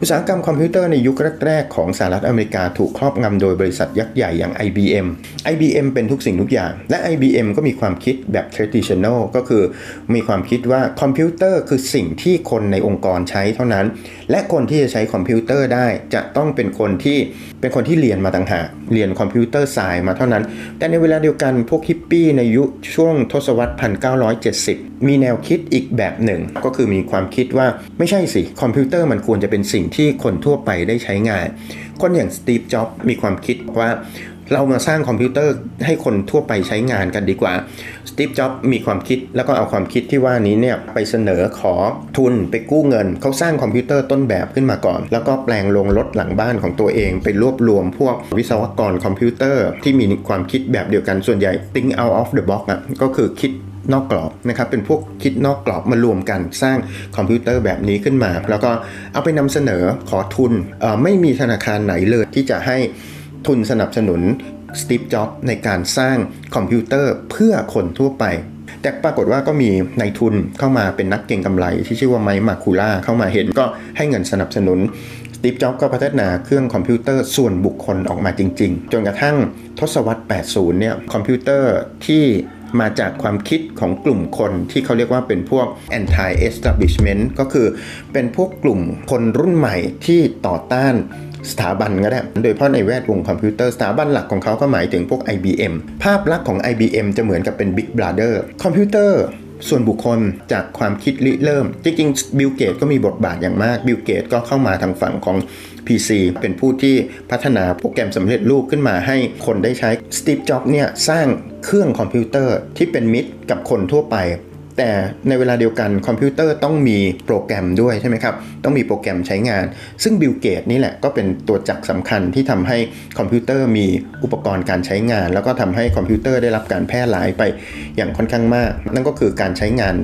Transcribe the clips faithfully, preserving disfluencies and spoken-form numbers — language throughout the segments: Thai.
อุตสาหกรรมคอมพิวเตอร์ในยุคแรกๆของสหรัฐอเมริกาถูกครอบงำโดยบริษัทยักษ์ใหญ่อย่าง ไอ บี เอ็ม ไอ บี เอ็ม เป็นทุกสิ่งทุกอย่างและ ไอ บี เอ็ม ก็มีความคิดแบบ traditional ก็คือมีความคิดว่าคอมพิวเตอร์คือสิ่งที่คนในองค์กรใช้เท่านั้นและคนที่จะใช้คอมพิวเตอร์ได้จะต้องเป็นคนที่เป็นคนที่เรียนมาต่างหากเรียนคอมพิวเตอร์สายมาเท่านั้นแต่ในเวลาเดียวกันพวกฮิปปี้ในยุคช่วงทศวรรษหนึ่งพันเก้าร้อยเจ็ดสิบมีแนวคิดอีกแบบหนึ่งก็คือมีความคิดว่าไม่ใช่สิคอมพิวเตอร์มันควรจะเป็นสิ่งที่คนทั่วไปได้ใช้งานคนอย่าง Steve Jobs มีความคิดว่าเรามาสร้างคอมพิวเตอร์ให้คนทั่วไปใช้งานกันดีกว่า Steve Jobs มีความคิดแล้วก็เอาความคิดที่ว่านี้เนี่ยไปเสนอขอทุนไปกู้เงินเขาสร้างคอมพิวเตอร์ต้นแบบขึ้นมาก่อนแล้วก็แปลงลงรถหลังบ้านของตัวเองไปรวบรวมพวกวิศวกรคอมพิวเตอร์ที่มีความคิดแบบเดียวกันส่วนใหญ่ think out of the box อ่ะก็คือคิดนอกกรอบนะครับเป็นพวกคิดนอกกรอบมารวมกันสร้างคอมพิวเตอร์แบบนี้ขึ้นมาแล้วก็เอาไปนำเสนอขอทุนเอ่อไม่มีธนาคารไหนเลยที่จะให้ทุนสนับสนุน Steve Jobs ในการสร้างคอมพิวเตอร์เพื่อคนทั่วไปแต่ปรากฏว่าก็มีนายทุนเข้ามาเป็นนักเก็งกำไรที่ชื่อว่าไมค์ มาคูล่าเข้ามาเห็นก็ให้เงินสนับสนุน Steve Jobs ก็พัฒนาเครื่องคอมพิวเตอร์ส่วนบุคคลออกมาจริงๆจนกระทั่งทศวรรษแปดสิบเนี่ยคอมพิวเตอร์ที่มาจากความคิดของกลุ่มคนที่เขาเรียกว่าเป็นพวก anti establishment ก็คือเป็นพวกกลุ่มคนรุ่นใหม่ที่ต่อต้านสถาบันก็ได้โดยเฉพาะในแวดวงคอมพิวเตอร์สถาบันหลักของเขาก็หมายถึงพวก ไอ บี เอ็ม ภาพลักษณ์ของ ไอ บี เอ็ม จะเหมือนกับเป็น Big Brother คอมพิวเตอร์ส่วนบุคคลจากความคิดริเริ่มจริงๆ Bill Gates ก็มีบทบาทอย่างมาก Bill Gates ก็เข้ามาทางฝั่งของ พี ซี เป็นผู้ที่พัฒนาโปรแกรมสำเร็จรูปขึ้นมาให้คนได้ใช้ Steve Jobs เนี่ยสร้างเครื่องคอมพิวเตอร์ที่เป็นมิตรกับคนทั่วไปแต่ในเวลาเดียวกันคอมพิวเตอร์ต้องมีโปรแกรมด้วยใช่ไหมครับต้องมีโปรแกรมใช้งานซึ่ง Bill Gates นี่แหละก็เป็นตัวจักรสำคัญที่ทำให้คอมพิวเตอร์มีอุปกรณ์การใช้งานแล้วก็ทำให้คอมพิวเตอร์ได้รับการแพร่หลายไปอย่างค่อนข้างมากนั่นก็คือการใช้งาน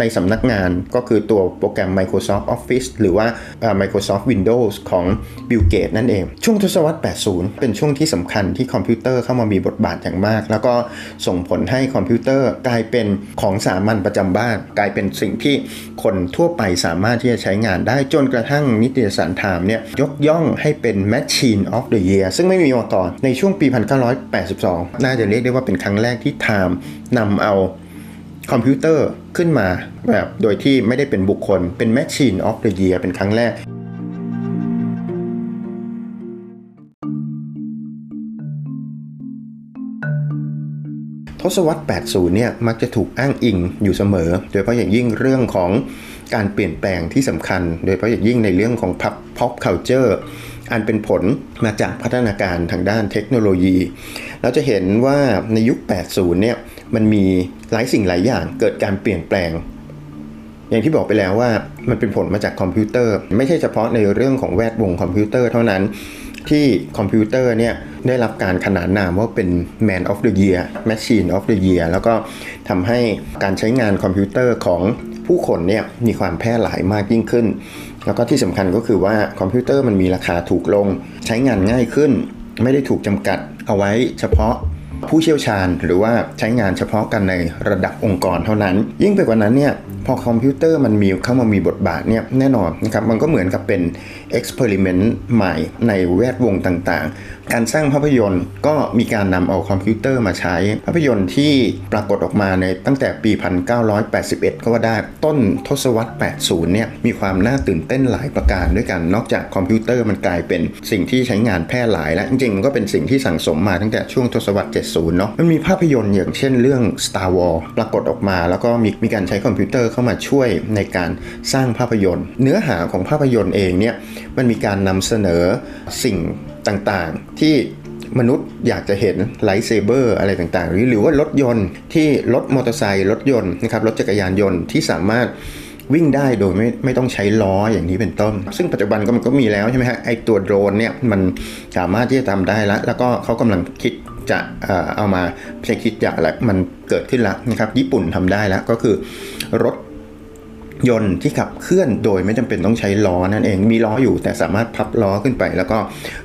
ในสำนักงานก็คือตัวโปรแกรม Microsoft Office หรือว่า Microsoft Windows ของ Bill Gates นั่นเองช่วงทศวรรษแปดสิบเป็นช่วงที่สำคัญที่คอมพิวเตอร์เข้ามามีบทบาทอย่างมากแล้วก็ส่งผลให้คอมพิวเตอร์กลายเป็นของสามัญประจำบ้านกลายเป็นสิ่งที่คนทั่วไปสามารถที่จะใช้งานได้จนกระทั่งนิตยสาร Time เนี่ยยกย่องให้เป็น Machine of the Year ซึ่งไม่มีมาก่อนในช่วงปีหนึ่งพันเก้าร้อยแปดสิบสองน่าจะเรียกได้ว่าเป็นครั้งแรกที่ Time นำเอาคอมพิวเตอร์ขึ้นมาแบบโดยที่ไม่ได้เป็นบุคคลเป็น Machine of the Year เป็นครั้งแรกทศวรรษแปดสิบเนี่ยมักจะถูกอ้างอิงอยู่เสมอโดยเฉพาะอย่างยิ่งเรื่องของการเปลี่ยนแปลงที่สำคัญโดยเฉพาะอย่างยิ่งในเรื่องของ Pop Culture อันเป็นผลมาจากพัฒนาการทางด้านเทคโนโลยีเราจะเห็นว่าในยุคแปดสิบเนี่ยมันมีหลายสิ่งหลายอย่างเกิดการเปลี่ยนแปลงอย่างที่บอกไปแล้วว่ามันเป็นผลมาจากคอมพิวเตอร์ไม่ใช่เฉพาะในเรื่องของแวดวงคอมพิวเตอร์เท่านั้นที่คอมพิวเตอร์เนี่ยได้รับการขนานนามว่าเป็น Man of the Year Machine of the Year แล้วก็ทำให้การใช้งานคอมพิวเตอร์ของผู้คนเนี่ยมีความแพร่หลายมากยิ่งขึ้นแล้วก็ที่สำคัญก็คือว่าคอมพิวเตอร์มันมีราคาถูกลงใช้งานง่ายขึ้นไม่ได้ถูกจำกัดเอาไว้เฉพาะผู้เชี่ยวชาญหรือว่าใช้งานเฉพาะกันในระดับองค์กรเท่านั้นยิ่งไปกว่านั้นเนี่ยพอคอมพิวเตอร์มันมีเข้ามามีบทบาทเนี่ยแน่นอนนะครับมันก็เหมือนกับเป็นเอ็กซ์เพริเมนต์ใหม่ในแวดวงต่างๆการสร้างภาพยนตร์ก็มีการนำเอาคอมพิวเตอร์มาใช้ภาพยนตร์ที่ปรากฏออกมาในตั้งแต่ปีหนึ่งพันเก้าร้อยแปดสิบเอ็ดก็ว่าได้ต้นทศวรรษแปดสิบเนี่ยมีความน่าตื่นเต้นหลายประการด้วยกันนอกจากคอมพิวเตอร์มันกลายเป็นสิ่งที่ใช้งานแพร่หลายและจริงๆมันก็เป็นสิ่งที่สั่งสมมาตั้งแต่ช่วงทศวรรษเจ็ดสิบเนาะมันมีภาพยนตร์อย่างเช่นเรื่อง Star Wars ปรากฏออกมาแล้วก็มีมีการใช้คอมพิวเตอร์เข้ามาช่วยในการสร้างภาพยนตร์เนื้อหาของภาพยนตร์เองเนี่ยมันมีการนำเสนอสิ่งต่างๆที่มนุษย์อยากจะเห็นไลท์เซเบอร์อะไรต่างๆหรือว่ารถยนต์ที่รถมอเตอร์ไซค์รถยนต์นะครับรถจักรยานยนต์ที่สามารถวิ่งได้โดยไม่ไม่ต้องใช้ล้ออย่างนี้เป็นต้นซึ่งปัจจุบันก็มันก็มีแล้วใช่ไหมฮะไอตัวโดรนเนี่ยมันสามารถที่จะทำได้แล้วแล้วก็เขากำลังคิดจะเอามาใช้คิดจะอะไรมันเกิดขึ้นแล้วนะครับญี่ปุ่นทำได้แล้วก็คือรถยนต์ที่ขับเคลื่อนโดยไม่จำเป็นต้องใช้ล้อนั่นเองมีล้ออยู่แต่สามารถพับล้อขึ้นไปแล้วก็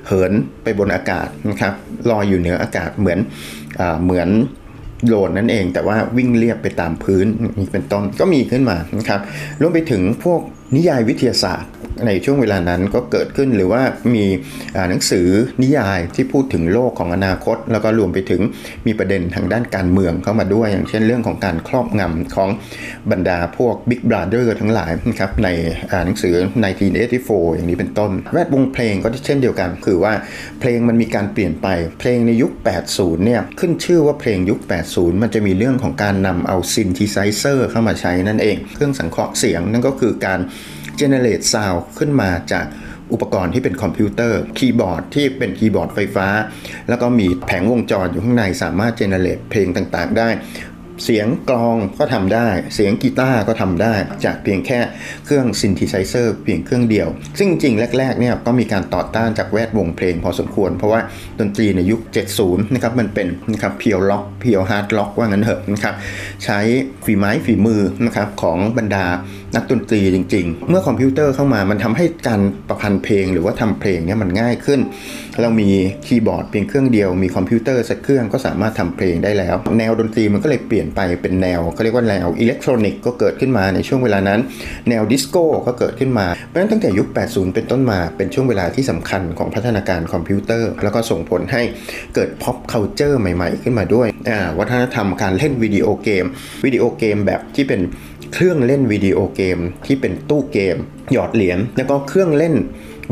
เหินไปบนอากาศนะครับลอยอยู่เหนืออากาศเหมือนเหมือน โหลดนั่นเองแต่ว่าวิ่งเรียบไปตามพื้นนี่เป็นต้นก็มีขึ้นมานะครับรวมไปถึงพวกนิยายวิทยาศาสตร์ในช่วงเวลานั้นก็เกิดขึ้นหรือว่ามีหนังสือนิยายที่พูดถึงโลกของอนาคตแล้วก็รวมไปถึงมีประเด็นทางด้านการเมืองเข้ามาด้วยอย่างเช่นเรื่องของการครอบงำของบรรดาพวก Big Brother ทั้งหลายนะครับในหนังสือหนึ่งพันเก้าร้อยแปดสิบสี่อย่างนี้เป็นต้นแวดวงเพลงก็เช่นเดียวกันคือว่าเพลงมันมีการเปลี่ยนไปเพลงในยุคแปดสิบเนี่ยขึ้นชื่อว่าเพลงยุคแปดสิบมันจะมีเรื่องของการนำเอาซินธิไซเซอร์เข้ามาใช้นั่นเองเครื่องสังเคราะห์เสียงนั่นก็คือการgenerate sound ขึ้นมาจากอุปกรณ์ที่เป็นคอมพิวเตอร์คีย์บอร์ดที่เป็นคีย์บอร์ดไฟฟ้าแล้วก็มีแผงวงจรอยู่ข้างในสามารถ generate เพลงต่างๆได้เสียงกลองก็ทำได้เสียงกีตาร์ก็ทำได้จากเพียงแค่เครื่องซินธิไซเซอร์เพียงเครื่องเดียวซึ่งจริงแรกๆเนี่ยก็มีการต่อต้านจากแวดวงเพลงพอสมควรเพราะว่าดนตรีในยุคเจ็ดสิบนะครับมันเป็นนะครับเพียวล็อกเพียวฮาร์ดล็อกว่างั้นเถอะนะครับใช้ฝีไม้ฝีมือนะครับของบรรดานักดนตรีจริงๆเมื่อคอมพิวเตอร์เข้ามามันทำให้การประพันธ์เพลงหรือว่าทำเพลงเนี่ยมันง่ายขึ้นเรามีคีย์บอร์ดเพียงเครื่องเดียวมีคอมพิวเตอร์สักเครื่องก็สามารถทำเพลงได้แล้วแนวดนตรีมันก็เลยเปลี่ยนไปเป็นแนวเขาเรียกว่าแนวอิเล็กทรอนิกส์ก็เกิดขึ้นมาในช่วงเวลานั้นแนวดิสโก้ก็เกิดขึ้นมาเพราะฉะนั้นตั้งแต่ยุคแปดสิบเป็นต้นมาเป็นช่วงเวลาที่สำคัญของพัฒนาการคอมพิวเตอร์แล้วก็ส่งผลให้เกิด pop culture ใหม่ๆขึ้นมาด้วยวัฒนธรรมการเล่นวิดีโอเกมวิดีโอเกมแบบที่เป็นเครื่องเล่นวิดีโอเกมที่เป็นตู้เกมหยอดเหรียญแล้วก็เครื่องเล่น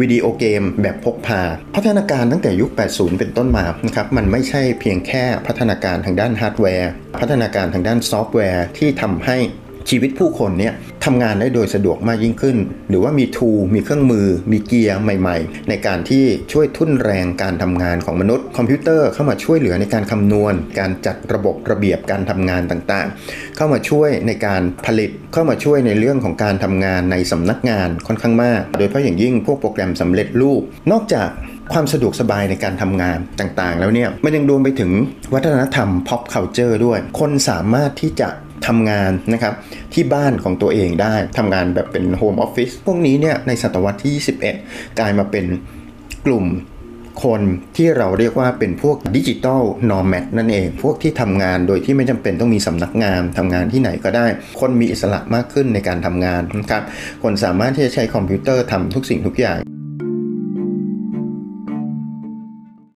วิดีโอเกมแบบพกพาพัฒนาการตั้งแต่ยุคแปดสิบเป็นต้นมานะครับมันไม่ใช่เพียงแค่พัฒนาการทางด้านฮาร์ดแวร์พัฒนาการทางด้านซอฟต์แวร์ที่ทำให้ชีวิตผู้คนเนี่ยทำงานได้โดยสะดวกมากยิ่งขึ้นหรือว่ามีทูมีเครื่องมือมีเกียร์ใหม่ๆในการที่ช่วยทุ่นแรงการทำงานของมนุษย์คอมพิวเตอร์เข้ามาช่วยเหลือในการคำนวณการจัดระบบระเบียบการทำงานต่างๆเข้ามาช่วยในการผลิตเข้ามาช่วยในเรื่องของการทำงานในสำนักงานค่อนข้างมากโดยเฉพาะอย่างยิ่งพวกโปรแกรมสำเร็จรูปนอกจากความสะดวกสบายในการทำงานต่างๆแล้วเนี่ยมันยังรวมไปถึงวัฒนธรรม pop culture ด้วยคนสามารถที่จะทำงานนะครับที่บ้านของตัวเองได้ทำงานแบบเป็นโฮมออฟฟิศพวกนี้เนี่ยในศตวรรษที่ยี่สิบเอ็ดกลายมาเป็นกลุ่มคนที่เราเรียกว่าเป็นพวกดิจิทัลนอร์แมดนั่นเองพวกที่ทำงานโดยที่ไม่จำเป็นต้องมีสำนักงานทำงานที่ไหนก็ได้คนมีอิสระมากขึ้นในการทำงานนะครับคนสามารถที่จะใช้คอมพิวเตอร์ทำทุกสิ่งทุกอย่าง